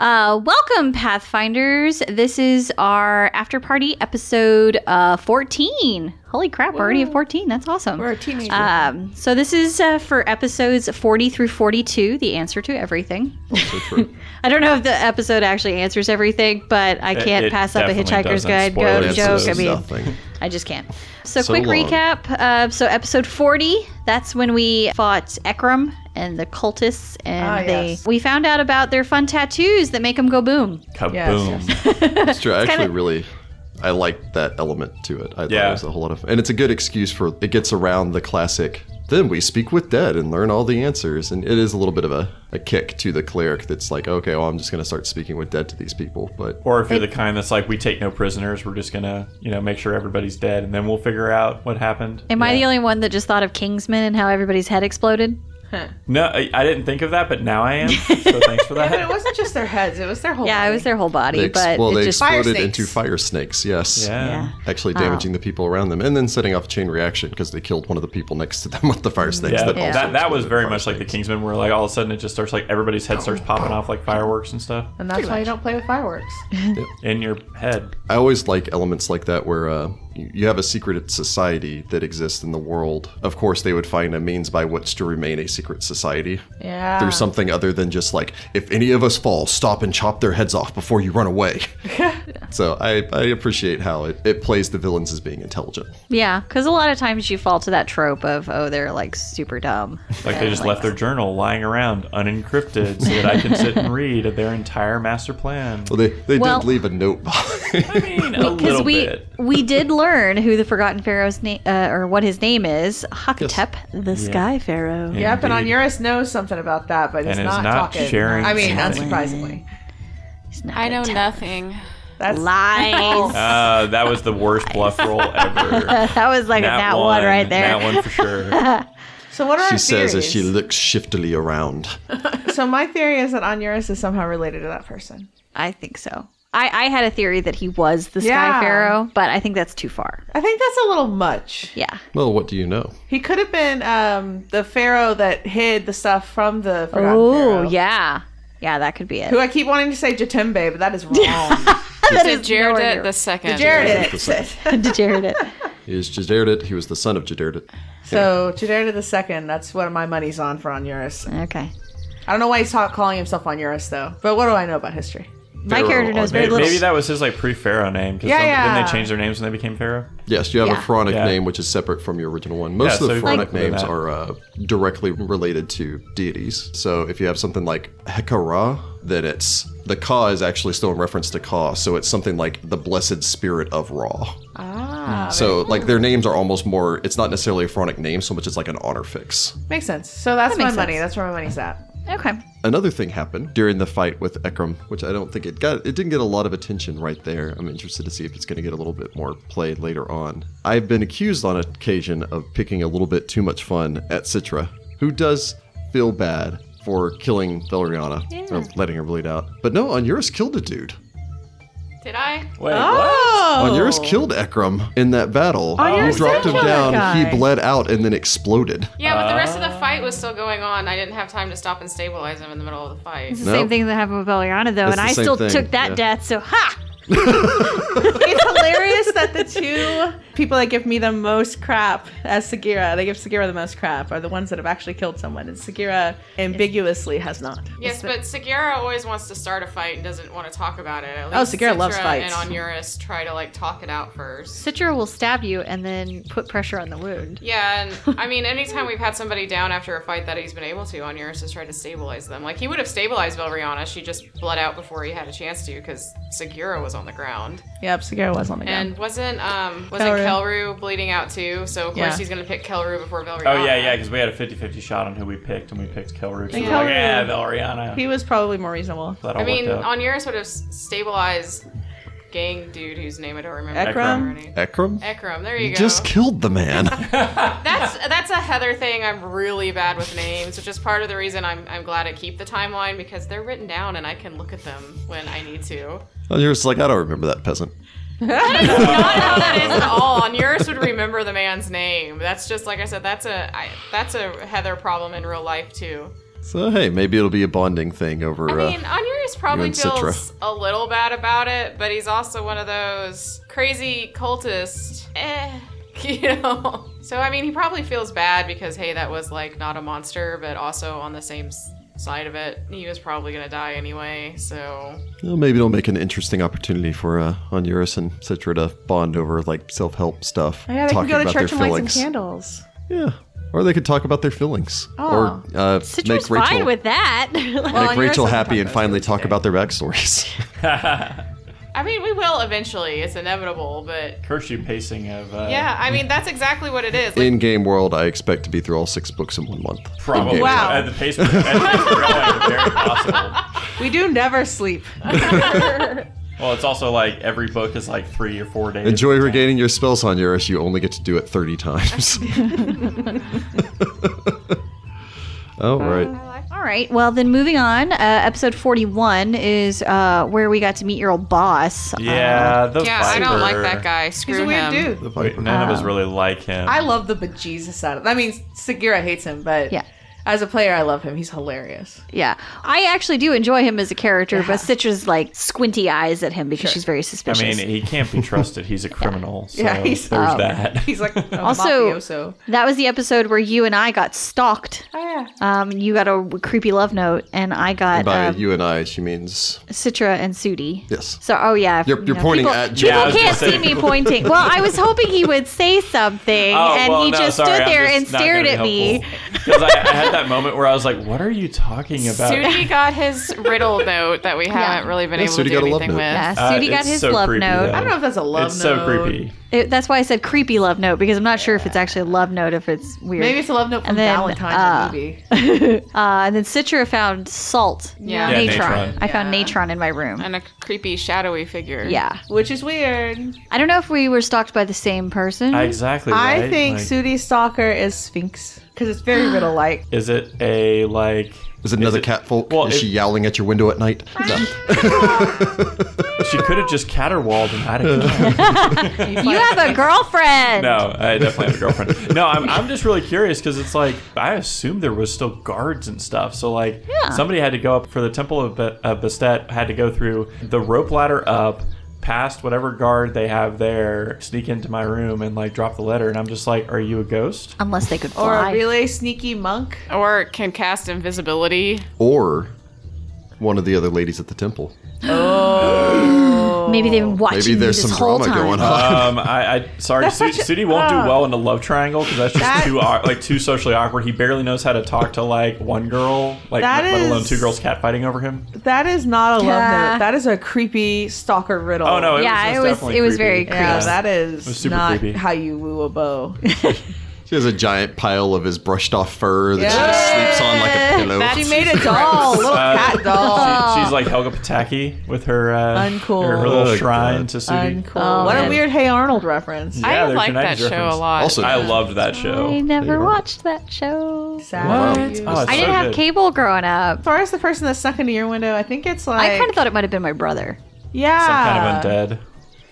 Welcome, Pathfinders. This is our After Party episode 14. Holy crap, we're already at 14. That's awesome. We're a teenager. So this is for episodes 40 through 42, the answer to everything. Also true. I don't know if the episode actually answers everything, but I can't pass up a Hitchhiker's Guide joke. I mean, nothing. I just can't. So quick recap. So episode 40, that's when we fought Ekrem and the cultists, and we found out about their fun tattoos that make them go boom. Kaboom. It's true. I like that element to it. I thought it was a whole lot of fun. And it's a good excuse for, it gets around the classic, then we speak with dead and learn all the answers. And it is a little bit of a kick to the cleric that's like, okay, well, I'm just going to start speaking with dead to these people. But or if you're the kind that's like, we take no prisoners, we're just going to, make sure everybody's dead and then we'll figure out what happened. Am I the only one that just thought of Kingsman and how everybody's head exploded? Huh. No, I didn't think of that, but now I am. So thanks for that. But it wasn't just their heads; it was their whole body. Yeah, it was their whole body. They exploded into fire snakes. Yes, actually damaging the people around them, and then setting off a chain reaction because they killed one of the people next to them with the fire snakes. Yeah, that was very much like the Kingsman, where like all of a sudden it just starts like everybody's head starts popping off like fireworks and stuff. And that's why you don't play with fireworks in your head. I always like elements like that where. You have a secret society that exists in the world. Of course, they would find a means by which to remain a secret society. Yeah. Through something other than just like, if any of us fall, stop and chop their heads off before you run away. So I appreciate how it plays the villains as being intelligent. Yeah, because a lot of times you fall to that trope of, they're like super dumb. Like they just left their journal lying around unencrypted so that I can sit and read their entire master plan. Well, they did leave a note behind. I mean, a little bit. We did learn who the Forgotten Pharaoh's name, or what his name is, Hakatep, the Sky Pharaoh. Indeed. Yep, and Onuris knows something about that, but he's not talking. Sharing unsurprisingly. I know nothing. That's lies. That was the worst bluff roll ever. That was like that one right there. That one for sure. So what are our theories? She says as she looks shiftily around. So my theory is that Onuris is somehow related to that person. I think so. I had a theory that he was the Sky Pharaoh, but I think that's too far. I think that's a little much. Yeah. Well, what do you know? He could have been the Pharaoh that hid the stuff from the Forgotten Pharaoh. Oh, yeah. Yeah, that could be it. Who I keep wanting to say Jatembe, but that is wrong. That is Jaredit the second. Dejarda. Is Jaredit. He was the son of Jaredit. So Jaredit the second, that's what my money's on for Onuris. Okay. I don't know why he's calling himself Onuris, though. But what do I know about history? Pharaoh. My character knows very little. Maybe that was his like pre-Pharaoh name. Then they changed their names when they became Pharaoh. Yes, you have a Pharaonic name, which is separate from your original one. Most of the Pharaonic names are directly related to deities. So if you have something like Hekara, then it's the Ka is actually still in reference to Ka. So it's something like the blessed spirit of Ra. So like their names are almost more, it's not necessarily a Pharaonic name so much as like an honor fix. Makes sense. So that's my money. That's where my money's at. Okay. Another thing happened during the fight with Ekrem, which I don't think it didn't get a lot of attention right there. I'm interested to see if it's going to get a little bit more play later on. I've been accused on occasion of picking a little bit too much fun at Citra, who does feel bad for killing Valeriana, or letting her bleed out. But no, Onuris killed a dude. Did I? Wait, what? Onuris killed Ekrem in that battle. Onuris dropped him down, he bled out, and then exploded. Yeah, but the rest of the fight was still going on. I didn't have time to stop and stabilize him in the middle of the fight. It's the same thing that happened with Valeriana, though, and I still took that death, so ha! It's hilarious that the two people that give me the most crap as Sagira, they give Sagira the most crap, are the ones that have actually killed someone, and Sagira ambiguously has not. Yes, but Sagira always wants to start a fight and doesn't want to talk about it. At least Sagira loves fights. And Onuris try to like talk it out first. Citra will stab you and then put pressure on the wound. Yeah, and I mean, anytime we've had somebody down after a fight that he's been able to, Onuris has tried to stabilize them. Like he would have stabilized Valeriana, she just bled out before he had a chance to because Sagira was on the ground. Yep, Sagira was on the ground. And wasn't Kelru bleeding out too? So of course he's going to pick Kelru before Valeriana. Oh yeah, because we had a 50-50 shot on who we picked, and we picked Kelru. So Kelru, like, Valeriana. He was probably more reasonable. I mean, Onuris would have stabilized gang dude whose name I don't remember. Ekrem. There you go. Just killed the man. That's a Heather thing. I'm really bad with names, which is part of the reason I'm glad I keep the timeline because they're written down and I can look at them when I need to. Onuris is like, I don't remember that peasant. That is not how that is at all. Onuris would remember the man's name. That's just like I said. That's a Heather problem in real life too. So, hey, maybe it'll be a bonding thing over... I mean, Onuris probably feels a little bad about it, but he's also one of those crazy cultists, you know? So, I mean, he probably feels bad because, hey, that was, like, not a monster, but also on the same side of it, he was probably going to die anyway, so... Well, maybe it'll make an interesting opportunity for Onuris and Citra to bond over, like, self-help stuff. Yeah, they can go to church and light some candles. Yeah. Or they could talk about their feelings. Oh. Or make Rachel, fine with that. Make Rachel happy and finally talk about their backstories. I mean, we will eventually. It's inevitable, but... Curfew pacing of... Yeah, I mean, that's exactly what it is. Like, in-game world, I expect to be through all 6 books in 1 month. Probably. Wow. At the pace we're going, very possible. We do never sleep. Well, it's also like every book is like 3 or 4 days. Enjoy regaining your spells, Onuris. You only get to do it 30 times. All right. Well, then moving on. Episode 41 is where we got to meet your old boss. Yeah, the Viper. Yeah, I don't like that guy. Screw him. He's a weird dude. None of us really like him. I love the bejesus out of him. That means Sagira hates him, but... Yeah. As a player, I love him. He's hilarious. Yeah. I actually do enjoy him as a character, but Citra's like squinty eyes at him because she's very suspicious. I mean, he can't be trusted. He's a criminal. So there's that. He's like a mafioso. That was the episode where you and I got stalked. Oh, yeah. You got a creepy love note, and I got... And by you and I, she means... Citra and Sudi. Yes. So, You're pointing people, at... People can't see me pointing. Well, I was hoping he would say something, stood there and stared at me. Because I had that moment where I was like, what are you talking about? Sudi got his riddle note that we haven't really been able to do anything with. Yeah, Sudi got his love note. I don't know if that's a love note. It's so creepy. That's why I said creepy love note, because I'm not sure if it's actually a love note, if it's weird. Maybe it's a love note from Valentine's movie. And then Citra found salt. Yeah. Natron. I found Natron in my room. And a creepy, shadowy figure. Yeah. Which is weird. I don't know if we were stalked by the same person. Exactly right. I think Sudi's stalker is Sphinx. Because it's very riddle-like. Is it a, like... Is it another catfolk? Well, is she yowling at your window at night? No. She could have just caterwauled and had it. You have a girlfriend. No, I definitely have a girlfriend. No, I'm just really curious because it's like, I assume there was still guards and stuff. So like somebody had to go up for the Temple of Bastet, had to go through the rope ladder up, past whatever guard they have there, sneak into my room and like drop the letter, and I'm just like, are you a ghost? Unless they could fly. Or a really sneaky monk. Or can cast invisibility. Or one of the other ladies at the temple. Oh. Maybe they've been watching you this whole time. Maybe there's some drama going on. Sudi won't do well in a love triangle because that's just too socially awkward. He barely knows how to talk to like one girl, like let alone two girls catfighting over him. That is not a love note. That is a creepy stalker riddle. Oh no! It was very creepy. Yeah, that is not creepy. How you woo a beau. She has a giant pile of his brushed off fur that she just sleeps on like a pillow. She made a doll, a little cat doll. She's like Helga Pataki with her her little shrine to Sudi. Uncool. What a weird Hey Arnold reference. Yeah, I like that show a lot. Also, I loved that show. I never watched that show. Sad. Wow. I didn't have cable growing up. As far as the person that snuck into your window, I think it's like... I kind of thought it might have been my brother. Yeah. Some kind of undead.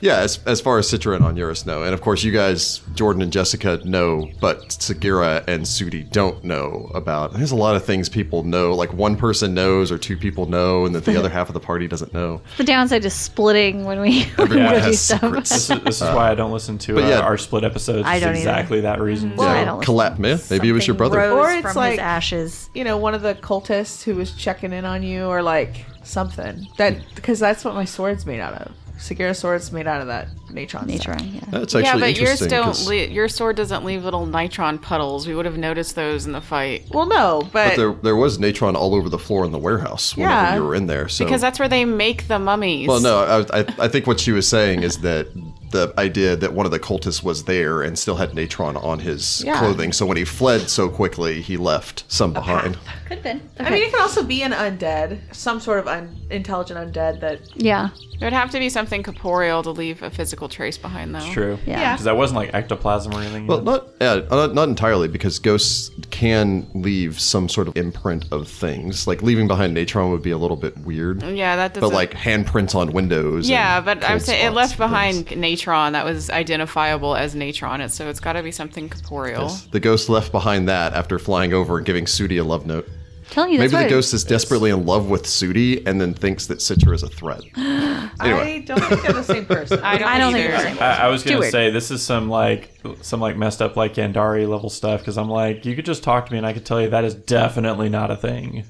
Yeah, as far as Citra and Onuris know. And, of course, you guys, Jordan and Jessica, know, but Sagira and Sudi don't know about. There's a lot of things people know. Like, one person knows or 2 people know, and that the other half of the party doesn't know. The downside is splitting when we do stuff. This is why I don't listen to our split episodes. I don't exactly that reason. Well, I don't maybe it was your brother. Or it's like, his ashes. You know, one of the cultists who was checking in on you or, like, something. Because that's what my sword's made out of. Sagira sword's made out of that Natron. Yeah. That's actually but interesting. Yeah, but your sword doesn't leave little Natron puddles. We would have noticed those in the fight. Well, no, but there was Natron all over the floor in the warehouse whenever you were in there. So because that's where they make the mummies. Well, no, I think what she was saying is that the idea that one of the cultists was there and still had Natron on his clothing. So when he fled so quickly, he left some behind. Could have been. Okay. I mean, it could also be an undead, some sort of intelligent undead that... Yeah. It would have to be something corporeal to leave a physical trace behind, though. It's true. Yeah. Because that wasn't like ectoplasm or anything. Well, not entirely, because ghosts can leave some sort of imprint of things. Like, leaving behind Natron would be a little bit weird. Yeah, that doesn't... But like handprints on windows. Yeah, but I'm saying it left behind Natron. That was identifiable as Natron, so it's got to be something corporeal. Yes. The ghost left behind that after flying over and giving Sudi a love note. Telling you maybe the ghost is desperately in love with Sudi and then thinks that Citra is a threat. Anyway. I don't think they're the same person. I don't think they're the same person. I was going to say this is some messed up like Yandari level stuff because I'm like, you could just talk to me and I could tell you that is definitely not a thing.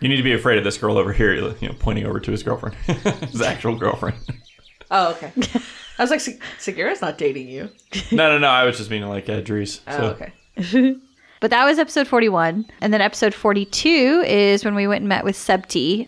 You need to be afraid of this girl over here, you know, pointing over to his girlfriend, his actual girlfriend. Oh, okay. I was like, Sagira's not dating you. No. I was just meaning like Dries. Oh, so. Okay. But that was episode 41. And then episode 42 is when we went and met with Septi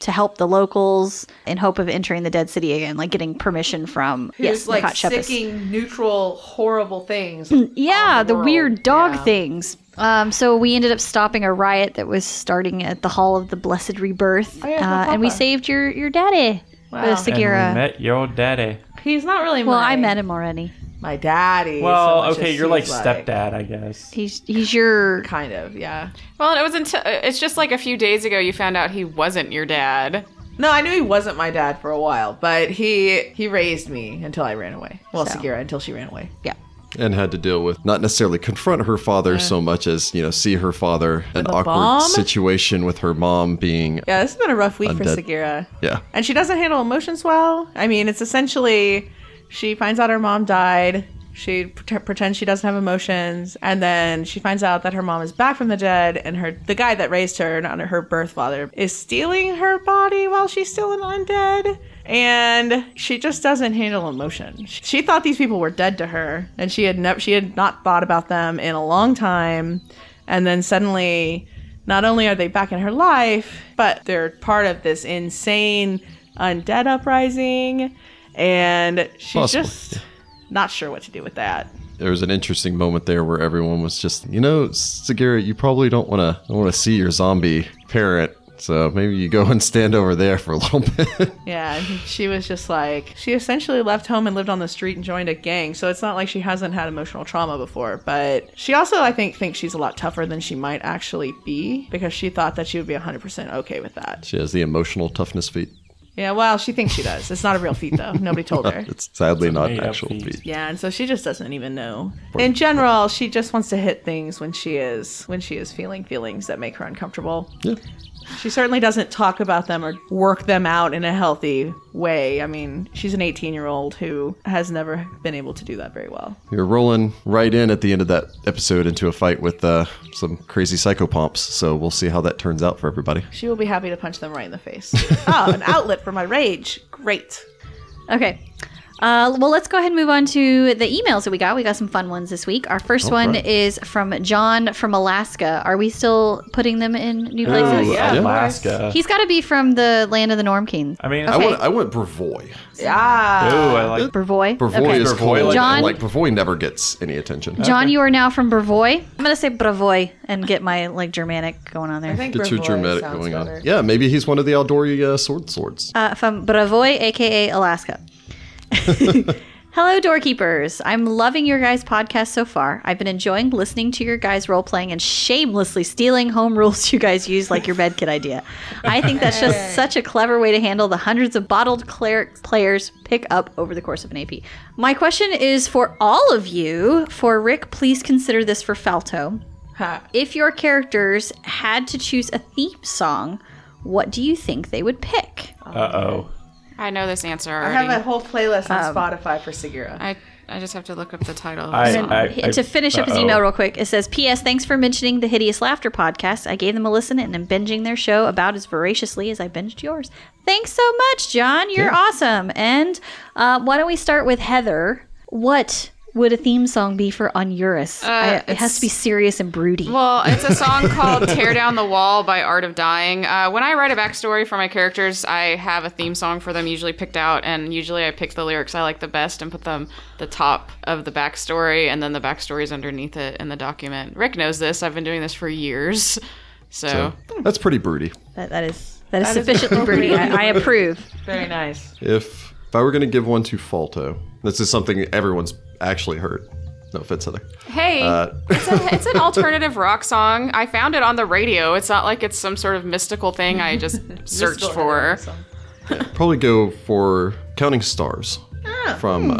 to help the locals in hope of entering the dead city again, like getting permission from... Who's like sicking neutral, horrible things. Yeah, the weird dog things. So we ended up stopping a riot that was starting at the Hall of the Blessed Rebirth. Oh, yeah, and we saved your daddy, Sagira. And we met your daddy. He's not really mine. Well, I met him already. My daddy. Well, so okay, you're like stepdad, I guess. He's your kind of, yeah. Well, it was until it's just like a few days ago you found out he wasn't your dad. No, I knew he wasn't my dad for a while, but he raised me until I ran away. Well, so. Sagira until she ran away. Yeah. And had to deal with not necessarily confront her father so much as, you know, see her father an awkward situation with her mom being. Yeah, this has been a rough week for Sagira. Yeah. And she doesn't handle emotions well. I mean, it's essentially she finds out her mom died. She pretends she doesn't have emotions. And then she finds out that her mom is back from the dead. And the guy that raised her, not her birth father, is stealing her body while she's still an undead. And she just doesn't handle emotion. She thought these people were dead to her. And she had not thought about them in a long time. And then suddenly, not only are they back in her life, but they're part of this insane undead uprising. And she's just... not sure what to do with that. There was an interesting moment there where everyone was just, you know, Sagira, you probably don't want to see your zombie parent, so maybe you go and stand over there for a little bit. Yeah, she was just like, she essentially left home and lived on the street and joined a gang, so it's not like she hasn't had emotional trauma before, but she also, I think, thinks she's a lot tougher than she might actually be, because she thought that she would be 100% okay with that. She has the emotional toughness feat. Yeah, well, she thinks she does. It's not a real feat, though. Nobody told her. It's sadly not an actual feat. Yeah, and so she just doesn't even know. In general, she just wants to hit things when she is feeling feelings that make her uncomfortable. Yeah. She certainly doesn't talk about them or work them out in a healthy way. I mean, she's an 18-year-old who has never been able to do that very well. You're rolling right in at the end of that episode into a fight with some crazy psychopomps, so we'll see how that turns out for everybody. She will be happy to punch them right in the face. Oh, an outlet for my rage. Great. Okay. Well, let's go ahead and move on to the emails that we got. We got some fun ones this week. Our first one is from John from Alaska. Are we still putting them in new places? Ooh, yeah. Alaska. He's got to be from the land of the Normkins. I mean, okay. I went Brevoy. Yeah. Ooh, I like Brevoy. Brevoy is cool. Like Brevoy never gets any attention. John, you are now from Brevoy. I'm going to say Brevoy and get my like Germanic going on there. I think get Brevoy your Germanic going better. On. Yeah, maybe he's one of the Aldoria swords. From Brevoy, a.k.a. Alaska. Hello, doorkeepers. I'm loving your guys' podcast so far. I've been enjoying listening to your guys' role-playing and shamelessly stealing home rules you guys use, like your medkit idea. I think that's just such a clever way to handle the hundreds of bottled cleric players pick up over the course of an AP. My question is for all of you. For Rick, please consider this for Falto. If your characters had to choose a theme song, what do you think they would pick? Uh-oh. I know this answer already. I have a whole playlist on Spotify for Sagira. I just have to look up the title of the song. To finish up his email real quick, it says, P.S. Thanks for mentioning the Hideous Laughter podcast. I gave them a listen and am binging their show about as voraciously as I binged yours. Thanks so much, John. You're awesome. And why don't we start with Heather? What would a theme song be for Onuris? It has to be serious and broody. Well, it's a song called Tear Down the Wall by Art of Dying. When I write a backstory for my characters, I have a theme song for them usually picked out, and usually I pick the lyrics I like the best and put them the top of the backstory, and then the backstory is underneath it in the document. Rick knows this. I've been doing this for years. So that's pretty broody. That is sufficiently broody. I approve. Very nice. If I were going to give one to Falto, this is something everyone's actually heard. No offense, Heather. Hey, it's an alternative rock song. I found it on the radio. It's not like it's some sort of mystical thing I just searched for. Yeah, probably go for Counting Stars from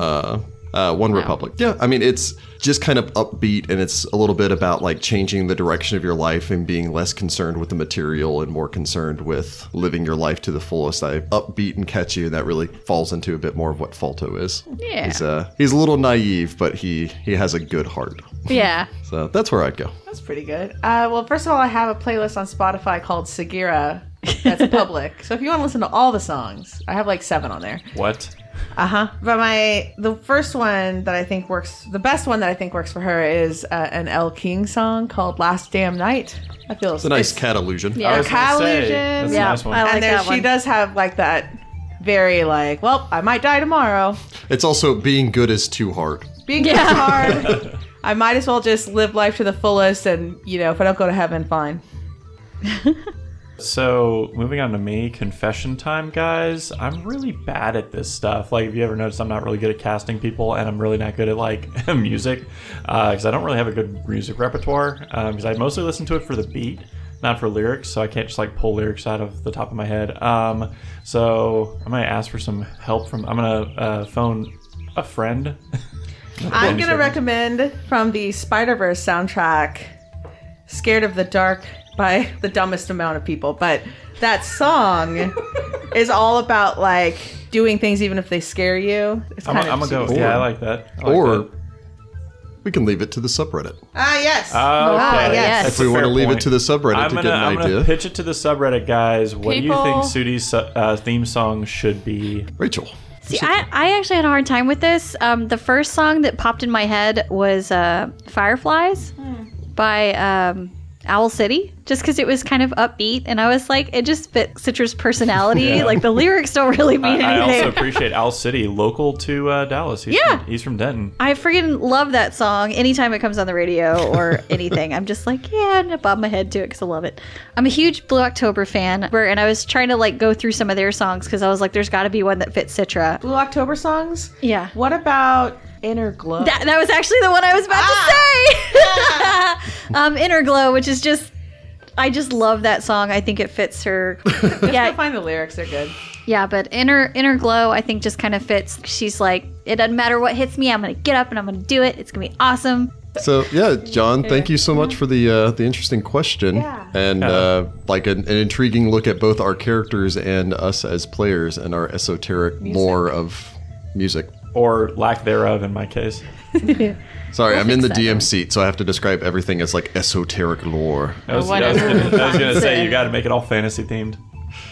One Republic. Yeah, I mean, it's just kind of upbeat, and it's a little bit about like changing the direction of your life and being less concerned with the material and more concerned with living your life to the fullest. Upbeat and catchy, and that really falls into a bit more of what Falto is. Yeah. He's a little naive, but he has a good heart. Yeah. So that's where I'd go. That's pretty good. Well, first of all, I have a playlist on Spotify called Sagira that's public. So if you want to listen to all the songs, I have like 7 on there. What? But the first one that I think works, the best one that I think works for her is an El King song called "Last Damn Night." I feel it's a nice cat illusion. Yeah, cat illusion. That's a nice one. I like and there, that one. She does have like that very like, well, I might die tomorrow. It's also being good is too hard. Being good is hard. I might as well just live life to the fullest, and if I don't go to heaven, fine. So, moving on to me, confession time, guys. I'm really bad at this stuff. Like, if you ever noticed, I'm not really good at casting people, and I'm really not good at, music, because I don't really have a good music repertoire, because I mostly listen to it for the beat, not for lyrics, so I can't just, pull lyrics out of the top of my head. So, I'm going to ask for some help from... I'm going to phone a friend. I'm going to recommend, from the Spider-Verse soundtrack, Scared of the Dark... by the dumbest amount of people, but that song is all about doing things even if they scare you. It's I'm gonna go. Yeah, I like that. We can leave it to the subreddit. Yes. Okay. Yes. If we want to leave it to the subreddit to get an idea. I'm gonna pitch it to the subreddit, guys. What do you think Sudi's theme song should be? Rachel. See, I actually had a hard time with this. The first song that popped in my head was "Fireflies" by Owl City, just because it was kind of upbeat, and I was like, it just fit Citra's personality. Yeah. The lyrics don't really mean anything. I also appreciate Owl City, local to Dallas. He's from Denton. I freaking love that song. Anytime it comes on the radio or anything, I'm just like, I'm gonna bob my head to it because I love it. I'm a huge Blue October fan, and I was trying to go through some of their songs because I was like, there's got to be one that fits Citra. Blue October songs? Yeah. What about Inner Glow? That was actually the one I was about to say. Yeah. Inner Glow, which is just, I just love that song. I think it fits her. Go find the lyrics; they're good. Yeah, but Inner Glow, I think, just kind of fits. She's like, it doesn't matter what hits me. I'm gonna get up and I'm gonna do it. It's gonna be awesome. So John, thank you so much for the interesting question and an intriguing look at both our characters and us as players and our esoteric lore of music. Or lack thereof, in my case. Sorry, I'm in the DM seat, so I have to describe everything as esoteric lore. I was going to say, you got to make it all fantasy themed.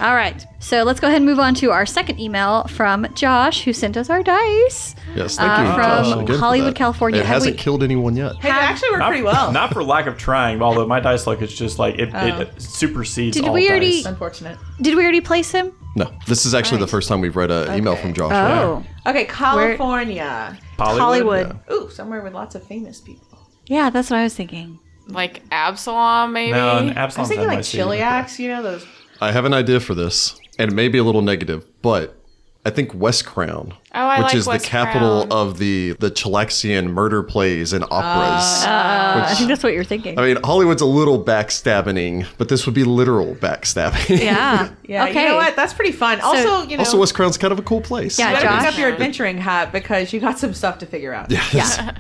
All right, so let's go ahead and move on to our second email from Josh, who sent us our dice. Yes, thank you, from Josh, Hollywood, California. It hasn't killed anyone yet. Hey, actually, we're pretty well. Not for lack of trying, although my dice luck is just it supersedes all dice. Unfortunate. Did we already place him? No, this is actually the first time we've read an email from Josh. Oh, yeah. Okay, California, Hollywood. Yeah. Ooh, somewhere with lots of famous people. Yeah, that's what I was thinking. Like Absalom, maybe. No, Absalom. I was thinking Cheliax. Those. I have an idea for this, and it may be a little negative, but I think West Crown, which is West the capital Crown. Of the Chelaxian murder plays and operas. I think that's what you're thinking. I mean, Hollywood's a little backstabbing, but this would be literal backstabbing. Yeah. Yeah. Okay. You know what? That's pretty fun. So, also, West Crown's kind of a cool place. Yeah, you gotta pick up your adventuring hat because you got some stuff to figure out. Yes. Yeah.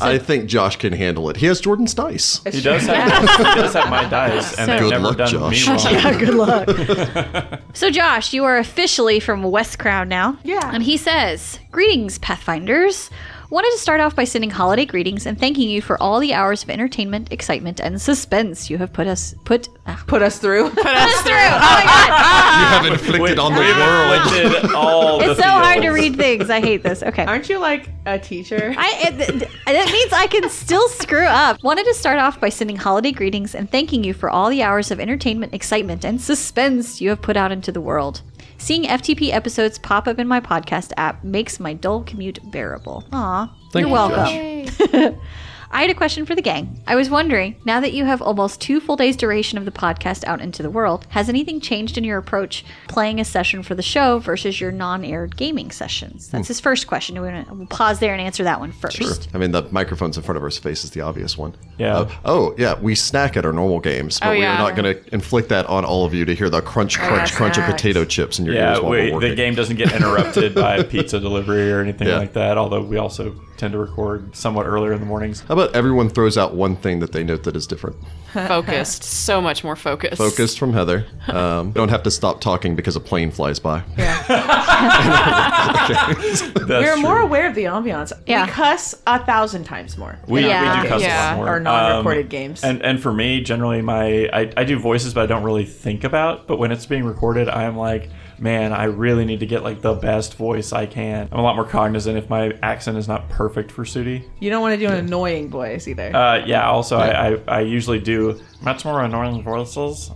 I think Josh can handle it. He has Jordan's dice. He does have my dice. And good luck, Josh. Yeah, good luck. So, Josh, you are officially from West Crown now. Yeah. And he said, greetings, Pathfinders. Wanted to start off by sending holiday greetings and thanking you for all the hours of entertainment, excitement, and suspense you have put us through. Oh my God! You have inflicted on the world. It's so hard to read things. I hate this. Okay, aren't you like a teacher? That means I can still screw up. Wanted to start off by sending holiday greetings and thanking you for all the hours of entertainment, excitement, and suspense you have put out into the world. Seeing FTP episodes pop up in my podcast app makes my dull commute bearable. Aw, you're welcome. I had a question for the gang. I was wondering, now that you have almost 2 full days duration of the podcast out into the world, has anything changed in your approach playing a session for the show versus your non-aired gaming sessions? That's his first question. We'll pause there and answer that one first. Sure. I mean, the microphones in front of our face is the obvious one. Yeah. We snack at our normal games, but we are not going to inflict that on all of you to hear the crunch, crunch, crunch of potato chips in your ears while we're working. The game doesn't get interrupted by pizza delivery or anything like that, although we also tend to record somewhat earlier in the mornings. How about everyone throws out one thing that they note that is different? Focused. So much more focused. Focused from Heather. Don't have to stop talking because a plane flies by. Yeah. We're more aware of the ambiance. Yeah. We cuss 1,000 times more. We do cuss a lot more. Our non-recorded games. And for me, generally, I do voices, but I don't really think about. But when it's being recorded, I'm like, man, I really need to get like the best voice I can. I'm a lot more cognizant if my accent is not perfect for Sudi. You don't want to do an annoying voice either. I usually do much more annoying voices.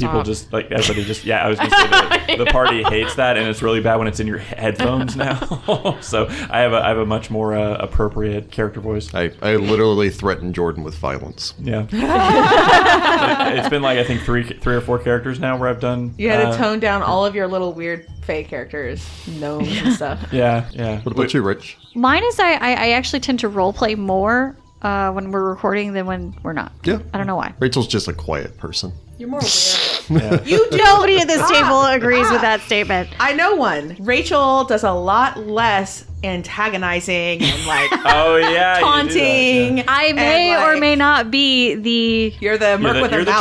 People just like everybody just I was gonna say that the party hates that, and it's really bad when it's in your headphones now. So I have a much more appropriate character voice. I literally threatened Jordan with violence. Yeah. It's been like I think three or four characters now where I've done. You had to tone down all of your little weird fey characters, gnomes and stuff. Yeah. What about you, Rich? Mine is I actually tend to roleplay more when we're recording than when we're not. Yeah. I don't know why. Rachel's just a quiet person. You're more weird. Yeah. Nobody at this table agrees with that statement. I know one. Rachel does a lot less antagonizing and like taunting. Yeah. I may or may not be the you're the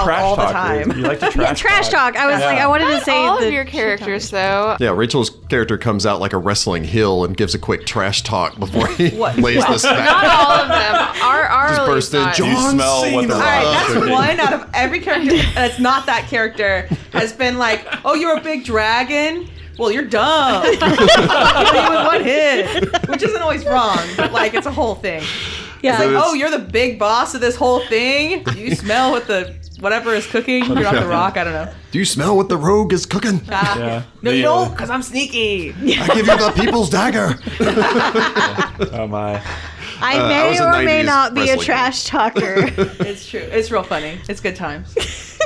all the time. You like to trash talk. I was like I wanted to say all of your characters though. Yeah, Rachel's character comes out like a wrestling heel and gives a quick trash talk before he lays the smack. Not all of them. Our just burst in. You smell what they're like. That's one out of every character. It's not that character has been like, oh, you're a big dragon. Well, you're dumb. You're with one hit, which isn't always wrong, but like it's a whole thing. Yeah. It's like, oh, you're the big boss of this whole thing. You smell what the whatever is cooking. You're on the rock. I don't know. Do you smell what the rogue is cooking? No, you don't, because I'm sneaky. I give you the people's dagger. Oh my. I may or may not be a trash talker. It's true. It's real funny. It's good times.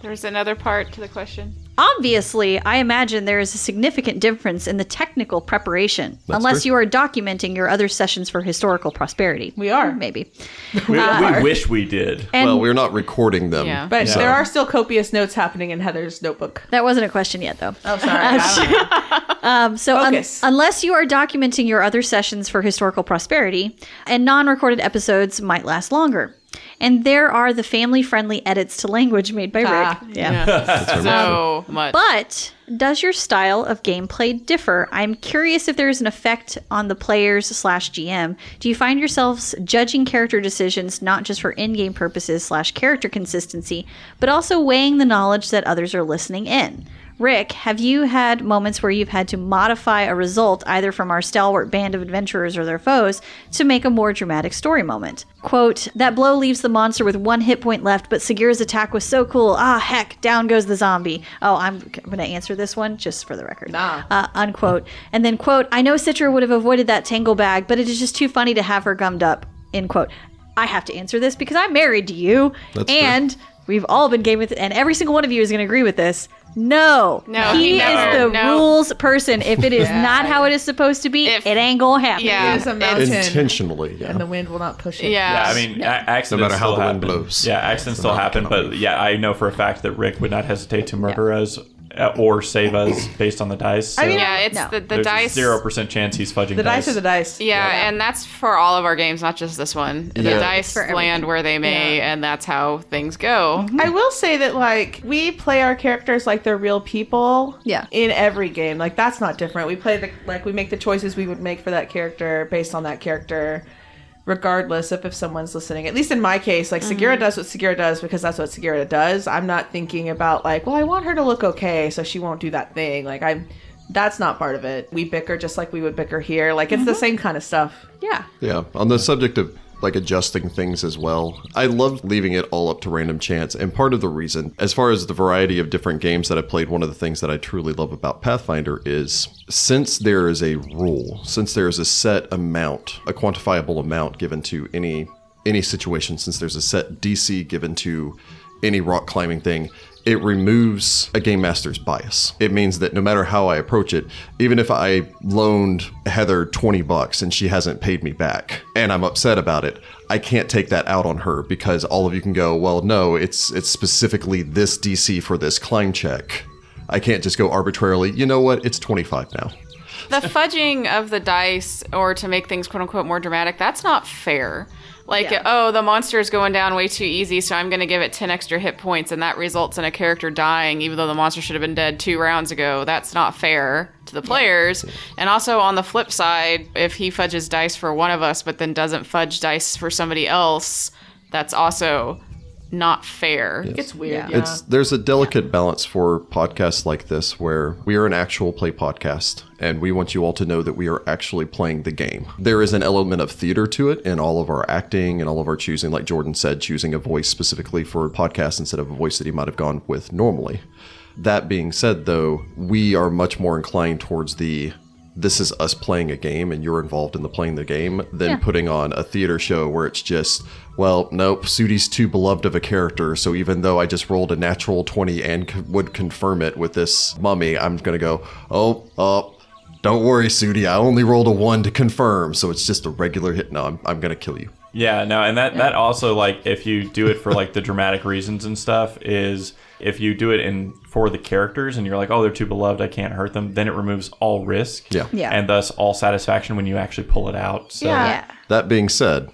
There's another part to the question. Obviously, I imagine there is a significant difference in the technical preparation, unless you are documenting your other sessions for historical prosperity. We are. Maybe. We wish we did. Well, we're not recording them. Yeah. But there are still copious notes happening in Heather's notebook. That wasn't a question yet, though. Oh, sorry. Unless you are documenting your other sessions for historical prosperity, and non-recorded episodes might last longer. And there are the family-friendly edits to language made by Rick. Yeah. So much. But does your style of gameplay differ? I'm curious if there is an effect on the players/GM. Do you find yourselves judging character decisions not just for in-game purposes/character consistency, but also weighing the knowledge that others are listening in? Rick, have you had moments where you've had to modify a result either from our stalwart band of adventurers or their foes to make a more dramatic story moment? Quote, that blow leaves the monster with 1 hit point left, but Sagira's attack was so cool. Ah, heck, down goes the zombie. Oh, I'm going to answer this one just for the record. Nah. Unquote. And then, quote, I know Citra would have avoided that tangle bag, but it is just too funny to have her gummed up. End quote. I have to answer this because I'm married to you. That's true. We've all been game with it, and every single one of you is going to agree with this. No. He is the rules person. If it is not how it is supposed to be, it ain't gonna happen. Yeah, it is a mountain. Intentionally, and the wind will not push it. Yeah, I mean, accidents no matter how the wind blows. Yeah, accidents still happen, but I know for a fact that Rick would not hesitate to murder us or save us based on the dice. So I mean, it's the dice. 0% chance he's fudging the dice. The dice are the dice. Yeah, and that's for all of our games, not just this one. The dice land where they may, and that's how things go. Mm-hmm. I will say that, like, we play our characters like they're real people in every game. Like, that's not different. We play we make the choices we would make for that character based on that character, regardless of if someone's listening. At least in my case, like, Sagira does what Sagira does because that's what Sagira does. I'm not thinking about, like, well, I want her to look okay, so she won't do that thing. Like, that's not part of it. We bicker just like we would bicker here. Like, it's the same kind of stuff. Yeah. Yeah. On the subject of like adjusting things as well. I love leaving it all up to random chance, and part of the reason, as far as the variety of different games that I played, one of the things that I truly love about Pathfinder is since there is a rule, since there is a set amount, a quantifiable amount given to any situation, since there's a set DC given to any rock climbing thing, it removes a game master's bias. It means that no matter how I approach it, even if I loaned Heather $20 and she hasn't paid me back and I'm upset about it, I can't take that out on her because all of you can go, well, no, it's specifically this DC for this climb check. I can't just go arbitrarily, you know what, it's 25 now. The fudging of the dice, or to make things quote unquote more dramatic, that's not fair. Like, yeah. Oh, the monster is going down way too easy, so I'm going to give it 10 extra hit points, and that results in a character dying, even though the monster should have been dead 2 rounds ago. That's not fair to the players. Yeah. And also, on the flip side, if he fudges dice for one of us, but then doesn't fudge dice for somebody else, that's also not fair. Yes. It's weird. Yeah. There's a delicate balance for podcasts like this where we are an actual play podcast and we want you all to know that we are actually playing the game. There is an element of theater to it in all of our acting and all of our choosing, like Jordan said, choosing a voice specifically for a podcast instead of a voice that he might have gone with normally. That being said, though, we are much more inclined towards the this is us playing a game and you're involved in the playing the game than putting on a theater show where it's just, well, nope, Sudi's too beloved of a character. So even though I just rolled a natural 20 and would confirm it with this mummy, I'm going to go, oh, don't worry, Sudi. I only rolled a 1 to confirm. So it's just a regular hit. No, I'm going to kill you. Yeah, no. And that also, like, if you do it for like the dramatic reasons and stuff, is if you do it in for the characters and you're like, oh, they're too beloved, I can't hurt them, then it removes all risk and thus all satisfaction when you actually pull it out. So that being said,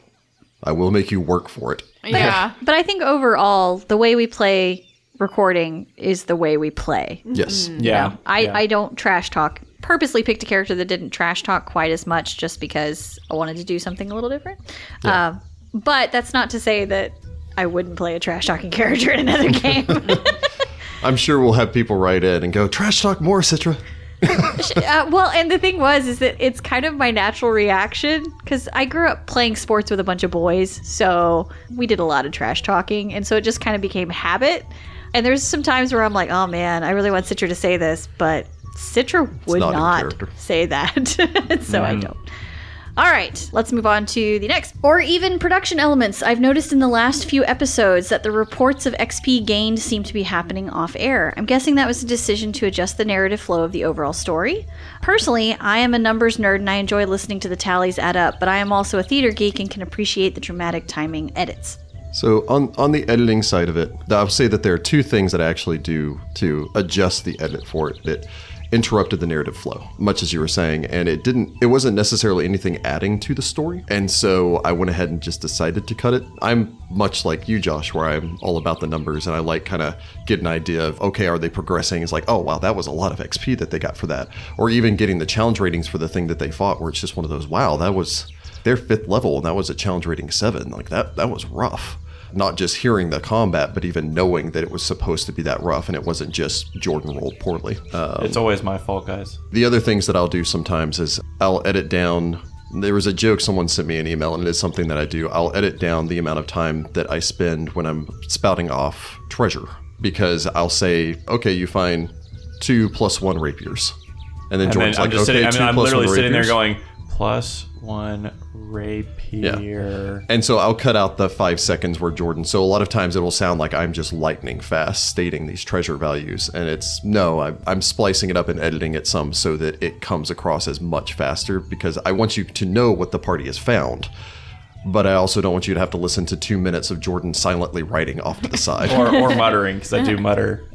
I will make you work for it. Yeah. But I think overall, the way we play recording is the way we play. Yes. Mm-hmm. Yeah. You know, I don't trash talk. Purposely picked a character that didn't trash talk quite as much just because I wanted to do something a little different. Yeah. But that's not to say that I wouldn't play a trash talking character in another game. I'm sure we'll have people write in and go, trash talk more, Citra. Well, and the thing is that it's kind of my natural reaction because I grew up playing sports with a bunch of boys. So we did a lot of trash talking. And so it just kind of became habit. And there's some times where I'm like, oh, man, I really want Citra to say this, but Citra would not say that. So I don't. All right, let's move on to the next. Or even production elements. I've noticed in the last few episodes that the reports of XP gained seem to be happening off air. I'm guessing that was a decision to adjust the narrative flow of the overall story. Personally, I am a numbers nerd and I enjoy listening to the tallies add up, but I am also a theater geek and can appreciate the dramatic timing edits. So on the editing side of it, I'll say that there are 2 things that I actually do to adjust the edit for it. It interrupted the narrative flow, much as you were saying, and it wasn't necessarily anything adding to the story, and so I went ahead and just decided to cut it. I'm much like you, Josh, where I'm all about the numbers, and I like kind of get an idea of, okay, are they progressing? It's like, oh wow, that was a lot of XP that they got for that, or even getting the challenge ratings for the thing that they fought, where it's just one of those, wow, that was their 5th level and that was a challenge rating 7, like that was rough. Not just hearing the combat, but even knowing that it was supposed to be that rough and it wasn't just Jordan rolled poorly. It's always my fault, guys. The other things that I'll do sometimes is I'll edit down. There was a joke, someone sent me an email, and it is something that I do. I'll edit down the amount of time that I spend when I'm spouting off treasure, because I'll say, okay, you find 2 +1 rapiers. And then Jordan's like, okay, sitting, 2 +1 rapiers. Sitting there going, +1 rapier. Yeah. And so I'll cut out the 5 seconds where Jordan. So a lot of times it will sound like I'm just lightning fast stating these treasure values. And I'm splicing it up and editing it some so that it comes across as much faster, because I want you to know what the party has found. But I also don't want you to have to listen to 2 minutes of Jordan silently writing off to the side. or muttering, because I do mutter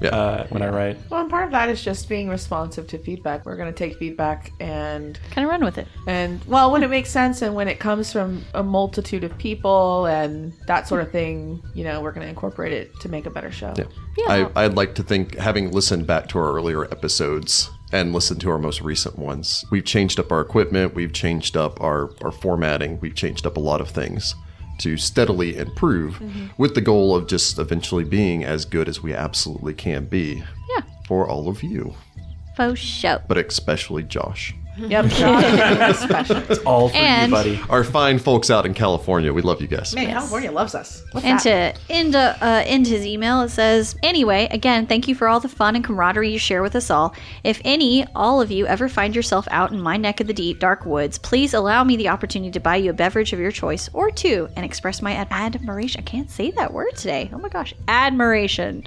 when I write. Well, and part of that is just being responsive to feedback. We're going to take feedback and kind of run with it. And, well, when it makes sense and when it comes from a multitude of people and that sort of thing, you know, we're going to incorporate it to make a better show. Yeah. Yeah. I'd like to think, having listened back to our earlier episodes and listen to our most recent ones, we've changed up our equipment, we've changed up our formatting, we've changed up a lot of things to steadily improve with the goal of just eventually being as good as we absolutely can be for all of you. For sure. But especially Josh. Yep. It's all for you, buddy. Our fine folks out in California. We love you guys. Man, yes. California loves us. To end his email, it says, anyway, again, thank you for all the fun and camaraderie you share with us all. If all of you ever find yourself out in my neck of the deep, dark woods, please allow me the opportunity to buy you a beverage of your choice or two and express my admiration. I can't say that word today. Oh my gosh. Admiration.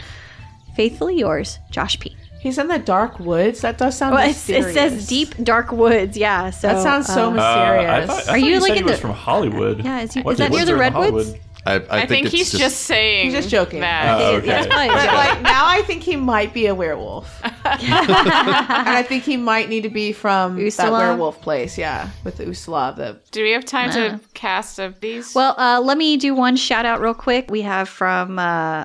Faithfully yours, Josh P. He's in the dark woods. That does sound mysterious. It says deep dark woods. Yeah, so that sounds so mysterious. I thought you like said he was from Hollywood? Yeah, is that near the Redwoods? I think he's just saying. He's just joking. That. Okay. But now I think he might be a werewolf, and I think he might need to be from Ustula. That werewolf place. Yeah, with the Ustula. Do we have time to cast of these? Well, let me do one shout out real quick. We have from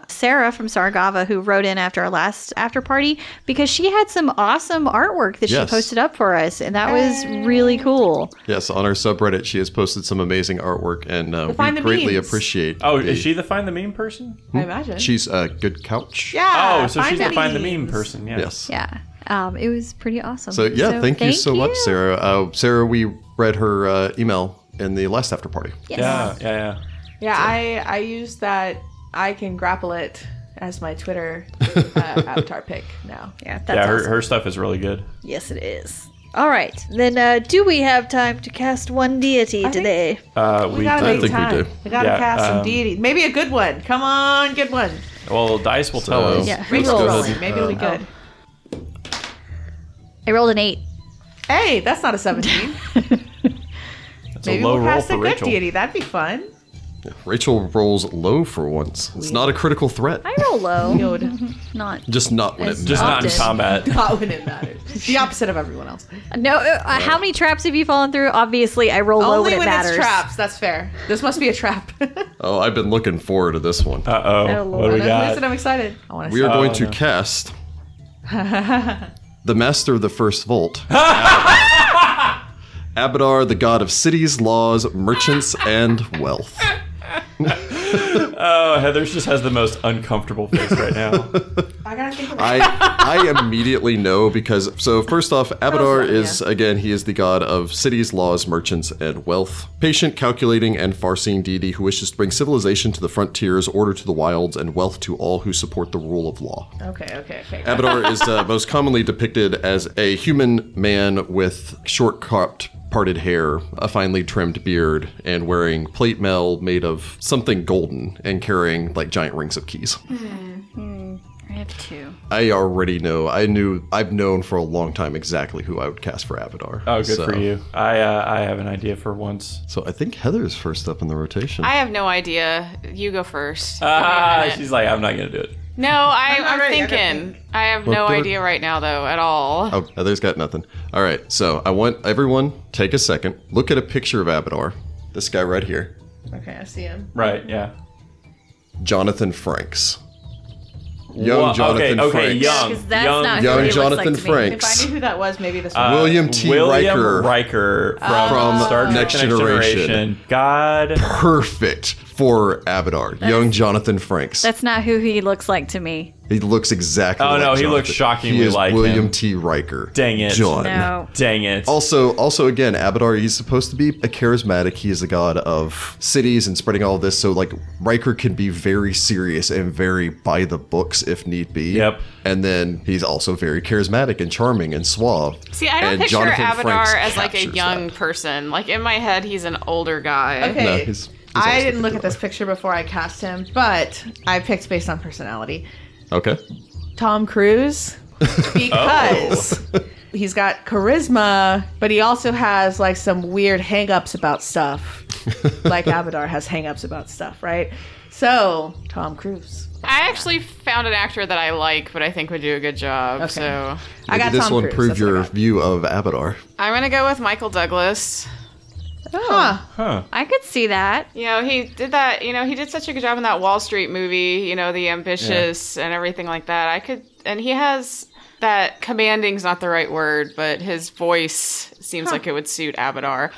Sarah from Saragava, who wrote in after our last after party because she had some awesome artwork that she posted up for us, and that was really cool. Yes, on our subreddit, she has posted some amazing artwork, and we greatly appreciate. Oh, is she the Find the Meme person? I imagine. She's a good couch. Yeah. Oh, so she's the Find the Meme person. Yes. Yeah. It was pretty awesome. So, thank you so much, Sarah. Sarah, we read her email in the last after party. Yes. Yeah. Yeah, so. I used that I can grapple it as my Twitter avatar pic now. Yeah, that's awesome. Her stuff is really good. Yes, it is. All right, then do we have time to cast one deity today? I think we do. We gotta cast some deity. Maybe a good one. Come on, good one. Well, dice will tell us. Yeah, roll. Maybe it'll be good. I rolled an 8. Hey, that's not a 17. That's maybe a low roll for Rachel. Maybe we'll cast a good deity. That'd be fun. Yeah, Rachel rolls low for once. It's not a critical threat. I roll low. Not in combat. Not when it matters. The opposite of everyone else. No. How many traps have you fallen through? Obviously, I roll low when it matters. Only when it's traps. That's fair. This must be a trap. Oh, I've been looking forward to this one. Uh-oh. What do we got? I'm excited. We are going to cast the Master of the First Vault. Abadar, the god of cities, laws, merchants, and wealth. Oh, Heather just has the most uncomfortable face right now. I immediately know because, so first off, Abadar he is the god of cities, laws, merchants, and wealth. Patient, calculating, and far-seeing deity who wishes to bring civilization to the frontiers, order to the wilds, and wealth to all who support the rule of law. Okay. Abadar is most commonly depicted as a human man with short cropped parted hair, a finely trimmed beard, and wearing plate mail made of something golden and carrying like giant rings of keys. Mm-hmm. I have 2. I already know. I've known for a long time exactly who I would cast for Abadar. Oh, good for you. I have an idea for once. So I think Heather's first up in the rotation. I have no idea. You go first. She's like, I'm not going to do it. No, I'm thinking. I have no idea right now, though, at all. Oh, Heather's got nothing. All right, so I want everyone take a second, look at a picture of Abadar. This guy right here. Okay, I see him. Right, yeah. Jonathan Franks. Young Jonathan Franks. Young Jonathan Franks. If I knew who that was, maybe this one. William T. Riker from Star Trek Next Generation. God. Perfect for Abadar. Young Jonathan Franks. That's not who he looks like to me. He looks exactly like Jonathan. He looks shockingly like William T. Riker. Dang it. John. No. Dang it. Also, again, Abadar, he's supposed to be a charismatic. He is the god of cities and spreading all this. So, like, Riker can be very serious and very by the books if need be. Yep. And then he's also very charismatic and charming and suave. See, I don't picture Abadar as, like, a young person. Like, in my head, he's an older guy. Okay. No, I didn't look at this picture before I cast him, but I picked based on personality. Okay. Tom Cruise, because he's got charisma, but he also has like some weird hang-ups about stuff, like Abadar has hang-ups about stuff, right? So, Tom Cruise. I actually found an actor that I like, but I think would do a good job. Okay. So I got this Tom Cruise. Prove your view of Abadar. I'm gonna go with Michael Douglas. Huh. I could see that. You know, he did that. You know, he did such a good job in that Wall Street movie, you know, The Ambitious and everything like that. And he has that commanding's not the right word, but his voice seems like it would suit Abadar.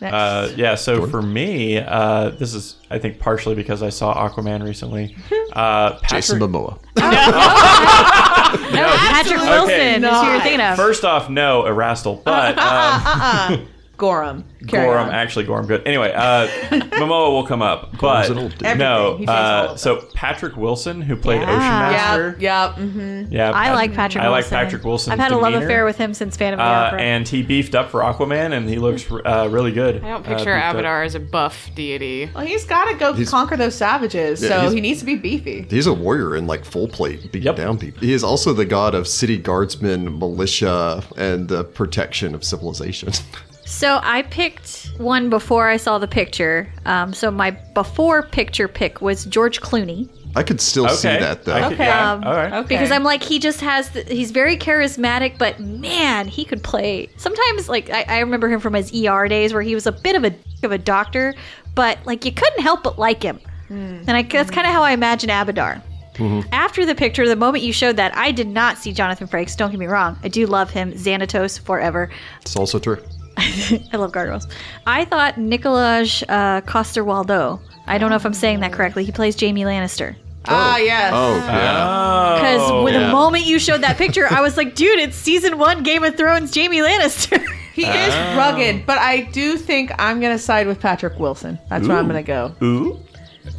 So for me, this is, I think, partially because I saw Aquaman recently. Jason Momoa. No, Patrick Wilson is who you're thinking of. First off, no, Erastel, but... Gorum. Gorum, good. Anyway, Momoa will come up, but no. So Patrick Wilson, who played Ocean Master. I like Patrick Wilson. I like Patrick Wilson. I've had a love affair with him since Phantom of the Opera. And he beefed up for Aquaman, and he looks really good. I don't picture Abadar as a buff deity. Well, he's got to go conquer those savages, so he needs to be beefy. He's a warrior in, like, full plate, beating down people. He is also the god of city guardsmen, militia, and the protection of civilization. So I picked one before I saw the picture. So my before picture pick was George Clooney. I could still see that, though. Because I'm like, he just has, he's very charismatic, but man, he could play. Sometimes, like, I remember him from his ER days where he was a bit of a doctor, but, like, you couldn't help but like him. And that's kind of how I imagine Abadar. Mm-hmm. After the picture, the moment you showed that, I did not see Jonathan Frakes. Don't get me wrong. I do love him. Xanatos forever. It's also true. I love gargoyles. I thought Nicolaj Coster-Waldau. I don't know if I'm saying that correctly. He plays Jaime Lannister. Ah, yes. Oh, yeah. Because the moment you showed that picture, I was like, dude, it's season 1 Game of Thrones Jaime Lannister. He is rugged, but I do think I'm going to side with Patrick Wilson. That's where I'm going to go. Ooh.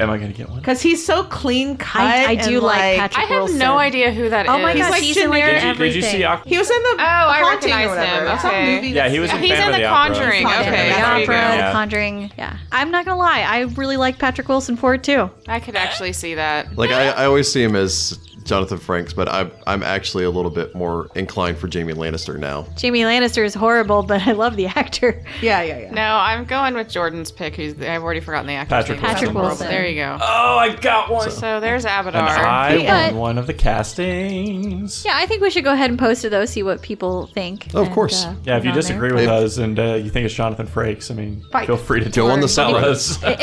Am I going to get one? Because he's so clean cut. I do like Patrick Wilson. I have no idea who that is. Oh my gosh, he's in like everything. Did you see Aquaman? He was in the I recognize him. Okay. Yeah, he was in the Conjuring. Okay, the opera, The Conjuring. Yeah, I'm not gonna lie. I really like Patrick Wilson for it too. I could actually see that. Like I always see him as Jonathan Frakes, but I'm actually a little bit more inclined for Jaime Lannister now. Jaime Lannister is horrible, but I love the actor. Yeah. No, I'm going with Jordan's pick. I've already forgotten the actor. Patrick Wilson. There you go. Oh, I got one. So there's Abadar. And I won one of the castings. Yeah, I think we should go ahead and post it though, see what people think. Oh, of course. If you disagree with us and you think it's Jonathan Frakes, I mean, feel free to go on the sell us. I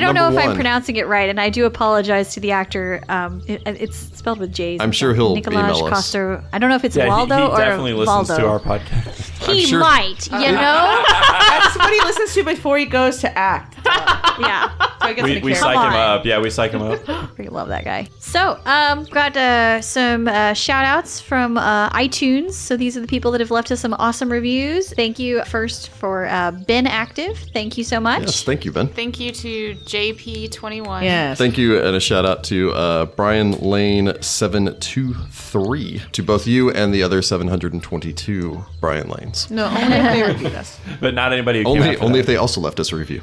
don't know if I'm pronouncing it right, and I do apologize to the actor. It's spelled with J's. I'm sure he'll email us. Coster. I don't know if it's Waldo or Valdo. He definitely listens to our podcast. He might, you know? That's what he listens to before he goes to act. So I guess we psych him up. Yeah, we psych him up. We love that guy. So, got some shout-outs from iTunes. So these are the people that have left us some awesome reviews. Thank you first for Ben Active. Thank you so much. Yes, thank you, Ben. Thank you to JP21. Yes. Thank you, and a shout-out to Brian Lane 723 to both you and the other 722 Brian Lanes. No, only if they reviewed us. But not anybody who only if they also left us a review.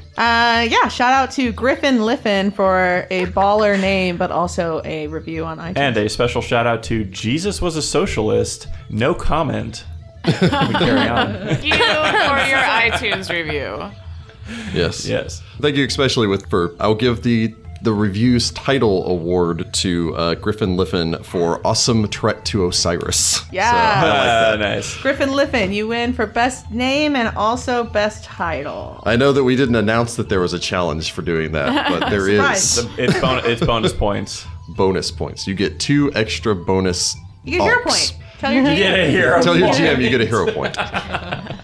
Shout out to Griffin Liffin for a baller name, but also a review on iTunes. And a special shout out to Jesus was a socialist. No comment. We carry on. Thank you for your iTunes review. Yes. Thank you especially I'll give the Reviews Title Award to Griffin Liffin for Awesome Trek to Osiris. Yeah. So, I like that. Nice. Griffin Liffin, you win for Best Name and also Best Title. I know that we didn't announce that there was a challenge for doing that, but there is. It's bonus points. Bonus points. You get 2 extra bonus. You get 0 point. Tell your GM. Tell your GM you get a hero point.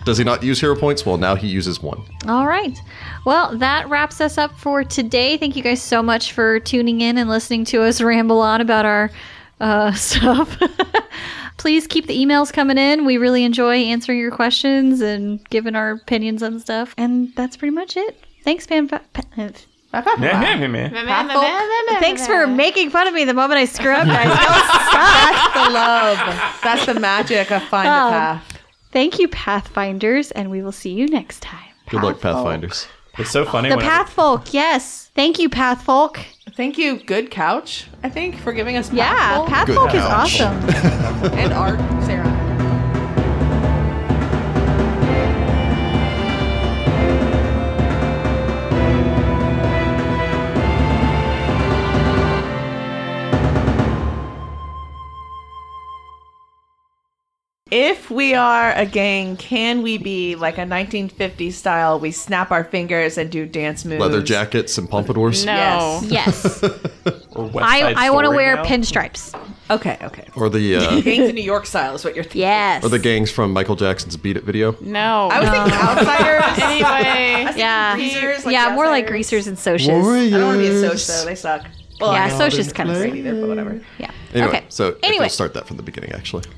Does he not use hero points? Well, now he uses 1. All right. Well, that wraps us up for today. Thank you guys so much for tuning in and listening to us ramble on about our stuff. Please keep the emails coming in. We really enjoy answering your questions and giving our opinions on stuff. And that's pretty much it. Thanks, man. Thanks for making fun of me the moment I screw up, guys. That's the love. That's the magic of Find the Path. Thank you, Pathfinders, and we will see you next time. Good luck, Pathfinders. It's so funny. The Pathfolk, yes. Thank you, Pathfolk. Thank you, Good Couch, I think, for giving us Pathfolk. Yeah, Pathfolk is awesome. And art, Sarah. If we are a gang, can we be like a 1950s style? We snap our fingers and do dance moves. Leather jackets and pompadours? No. Yes. Or West Side I want to wear pinstripes. Okay. Or the... gangs in New York style is what you're thinking. Yes. Or the gangs from Michael Jackson's Beat It video? No. I was thinking Outsiders. Anyway. Yeah, more like greasers and socias. Warriors. I don't want to be a soch, though. They suck. Well, yeah, socias kind of suck either, but whatever. Yeah. Anyway, okay. So we'll start that from the beginning, actually.